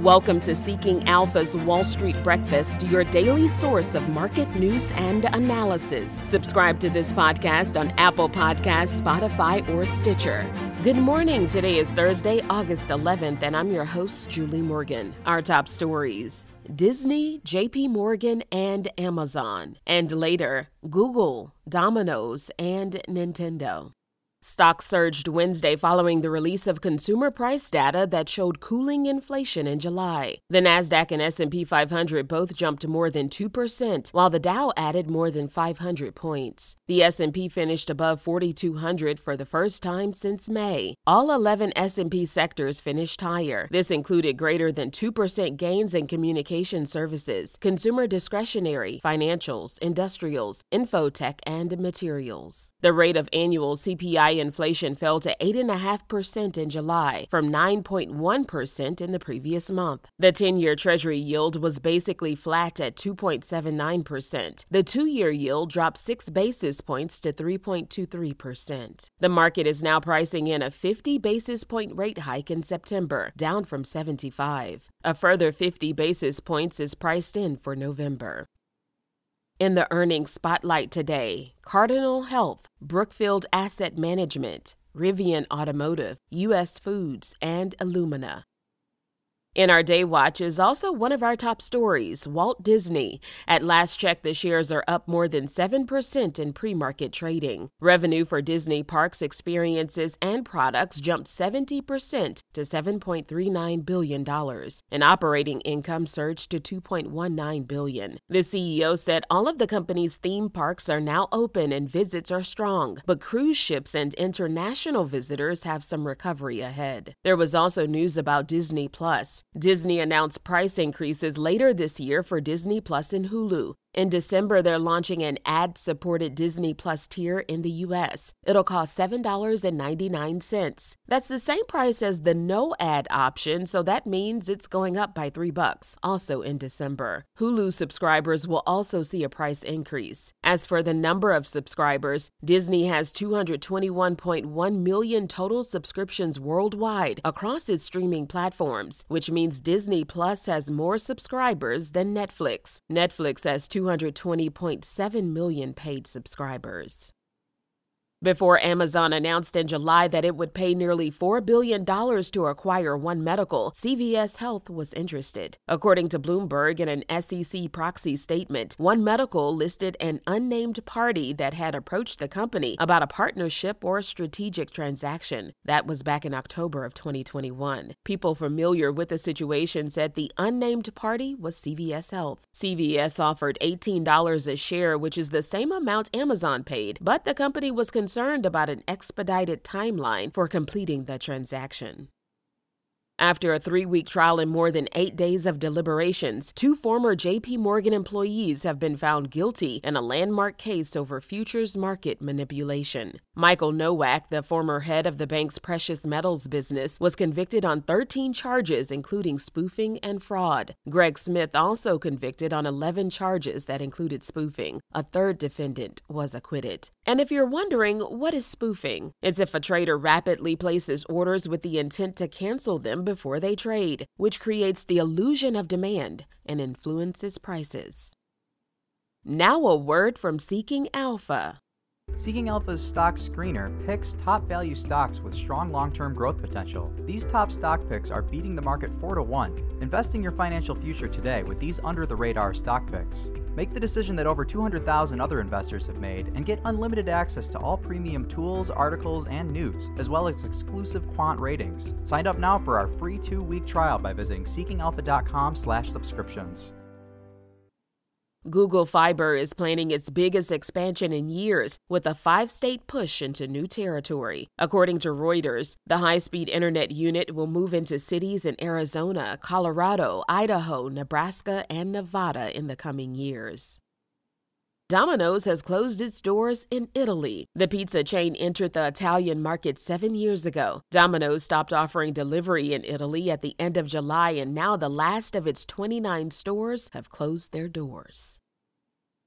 Welcome to Seeking Alpha's Wall Street Breakfast, your daily source of market news and analysis. Subscribe to this podcast on Apple Podcasts, Spotify, or Stitcher. Good morning. Today is Thursday, August 11th, and I'm your host, Julie Morgan. Our top stories: Disney, JPMorgan, and Amazon. And later, Google, Domino's, and Nintendo. Stocks surged Wednesday following the release of consumer price data that showed cooling inflation in July. The Nasdaq and S&P 500 both jumped more than 2%, while the Dow added more than 500 points. The S&P finished above 4,200 for the first time since May. All 11 S&P sectors finished higher. This included greater than 2% gains in communication services, consumer discretionary, financials, industrials, infotech, and materials. The rate of annual CPI inflation fell to 8.5% in July from 9.1% in the previous month. The 10-year Treasury yield was basically flat at 2.79%. The 2-year yield dropped 6 basis points to 3.23%. The market is now pricing in a 50 basis point rate hike in September, down from 75. A further 50 basis points is priced in for November. In the earnings spotlight today, Cardinal Health, Brookfield Asset Management, Rivian Automotive, U.S. Foods, and Illumina. In our day watch is also one of our top stories, Walt Disney. At last check, the shares are up more than 7% in pre-market trading. Revenue for Disney parks, experiences, and products jumped 70% to $7.39 billion, and operating income surged to $2.19 billion. The CEO said all of the company's theme parks are now open and visits are strong, but cruise ships and international visitors have some recovery ahead. There was also news about Disney+. Disney announced price increases later this year for Disney Plus and Hulu. In December, they're launching an ad-supported Disney Plus tier in the U.S. It'll cost $7.99. That's the same price as the no-ad option, so that means it's going up by $3, also in December. Hulu subscribers will also see a price increase. As for the number of subscribers, Disney has 221.1 million total subscriptions worldwide across its streaming platforms, which means Disney Plus has more subscribers than Netflix. Netflix has 220.7 million paid subscribers. Before Amazon announced in July that it would pay nearly $4 billion to acquire One Medical, CVS Health was interested. According to Bloomberg, in an SEC proxy statement, One Medical listed an unnamed party that had approached the company about a partnership or a strategic transaction. That was back in October of 2021. People familiar with the situation said the unnamed party was CVS Health. CVS offered $18 a share, which is the same amount Amazon paid, but the company was concerned about an expedited timeline for completing the transaction. After a 3-week trial and more than 8 days of deliberations, 2 former JPMorgan employees have been found guilty in a landmark case over futures market manipulation. Michael Nowak, the former head of the bank's precious metals business, was convicted on 13 charges, including spoofing and fraud. Greg Smith also convicted on 11 charges that included spoofing. A third defendant was acquitted. And if you're wondering, what is spoofing? It's if a trader rapidly places orders with the intent to cancel them before they trade, which creates the illusion of demand and influences prices. Now a word from Seeking Alpha. Seeking Alpha's stock screener picks top value stocks with strong long-term growth potential. These top stock picks are beating the market 4-1. Invest in your financial future today with these under-the-radar stock picks. Make the decision that over 200,000 other investors have made and get unlimited access to all premium tools, articles, and news, as well as exclusive quant ratings. Sign up now for our free 2-week trial by visiting seekingalpha.com/subscriptions. Google Fiber is planning its biggest expansion in years with a 5-state push into new territory. According to Reuters, the high-speed internet unit will move into cities in Arizona, Colorado, Idaho, Nebraska, and Nevada in the coming years. Domino's has closed its doors in Italy. The pizza chain entered the Italian market 7 years ago. Domino's stopped offering delivery in Italy at the end of July, and now the last of its 29 stores have closed their doors.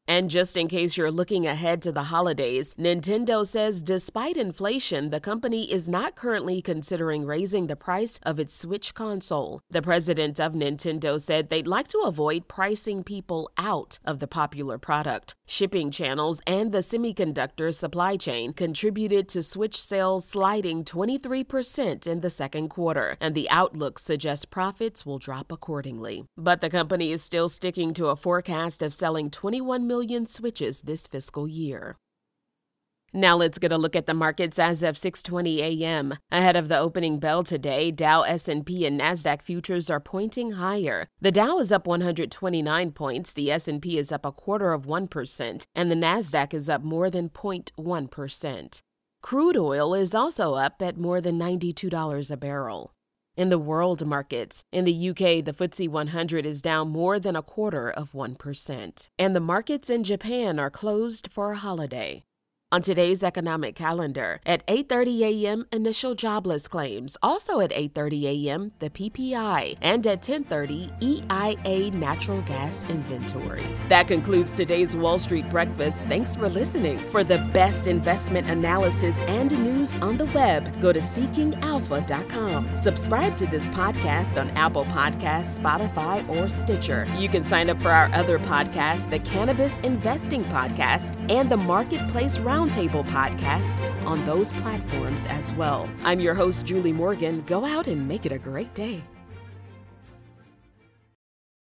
And just in case you're looking ahead to the holidays, Nintendo says despite inflation, the company is not currently considering raising the price of its Switch console. The president of Nintendo said they'd like to avoid pricing people out of the popular product. Shipping channels and the semiconductor supply chain contributed to Switch sales sliding 23% in the second quarter, and the outlook suggests profits will drop accordingly. But the company is still sticking to a forecast of selling 21 million switches this fiscal year. Now let's get a look at the markets as of 6:20 a.m. Ahead of the opening bell today, Dow, S&P, and Nasdaq futures are pointing higher. The Dow is up 129 points, the S&P is up 0.25%, and the Nasdaq is up more than 0.1%. Crude oil is also up at more than $92 a barrel. In the world markets, in the UK, the FTSE 100 is down more than 0.25%, and the markets in Japan are closed for a holiday. On today's economic calendar, at 8:30 a.m., initial jobless claims. Also at 8:30 a.m., the PPI, and at 10:30, EIA natural gas inventory. That concludes today's Wall Street Breakfast. Thanks for listening. For the best investment analysis and news on the web, go to seekingalpha.com. Subscribe to this podcast on Apple Podcasts, Spotify, or Stitcher. You can sign up for our other podcasts, the Cannabis Investing Podcast and the Marketplace Roundtable Podcast, on those platforms as well. I'm your host, Julie Morgan. Go out and make it a great day.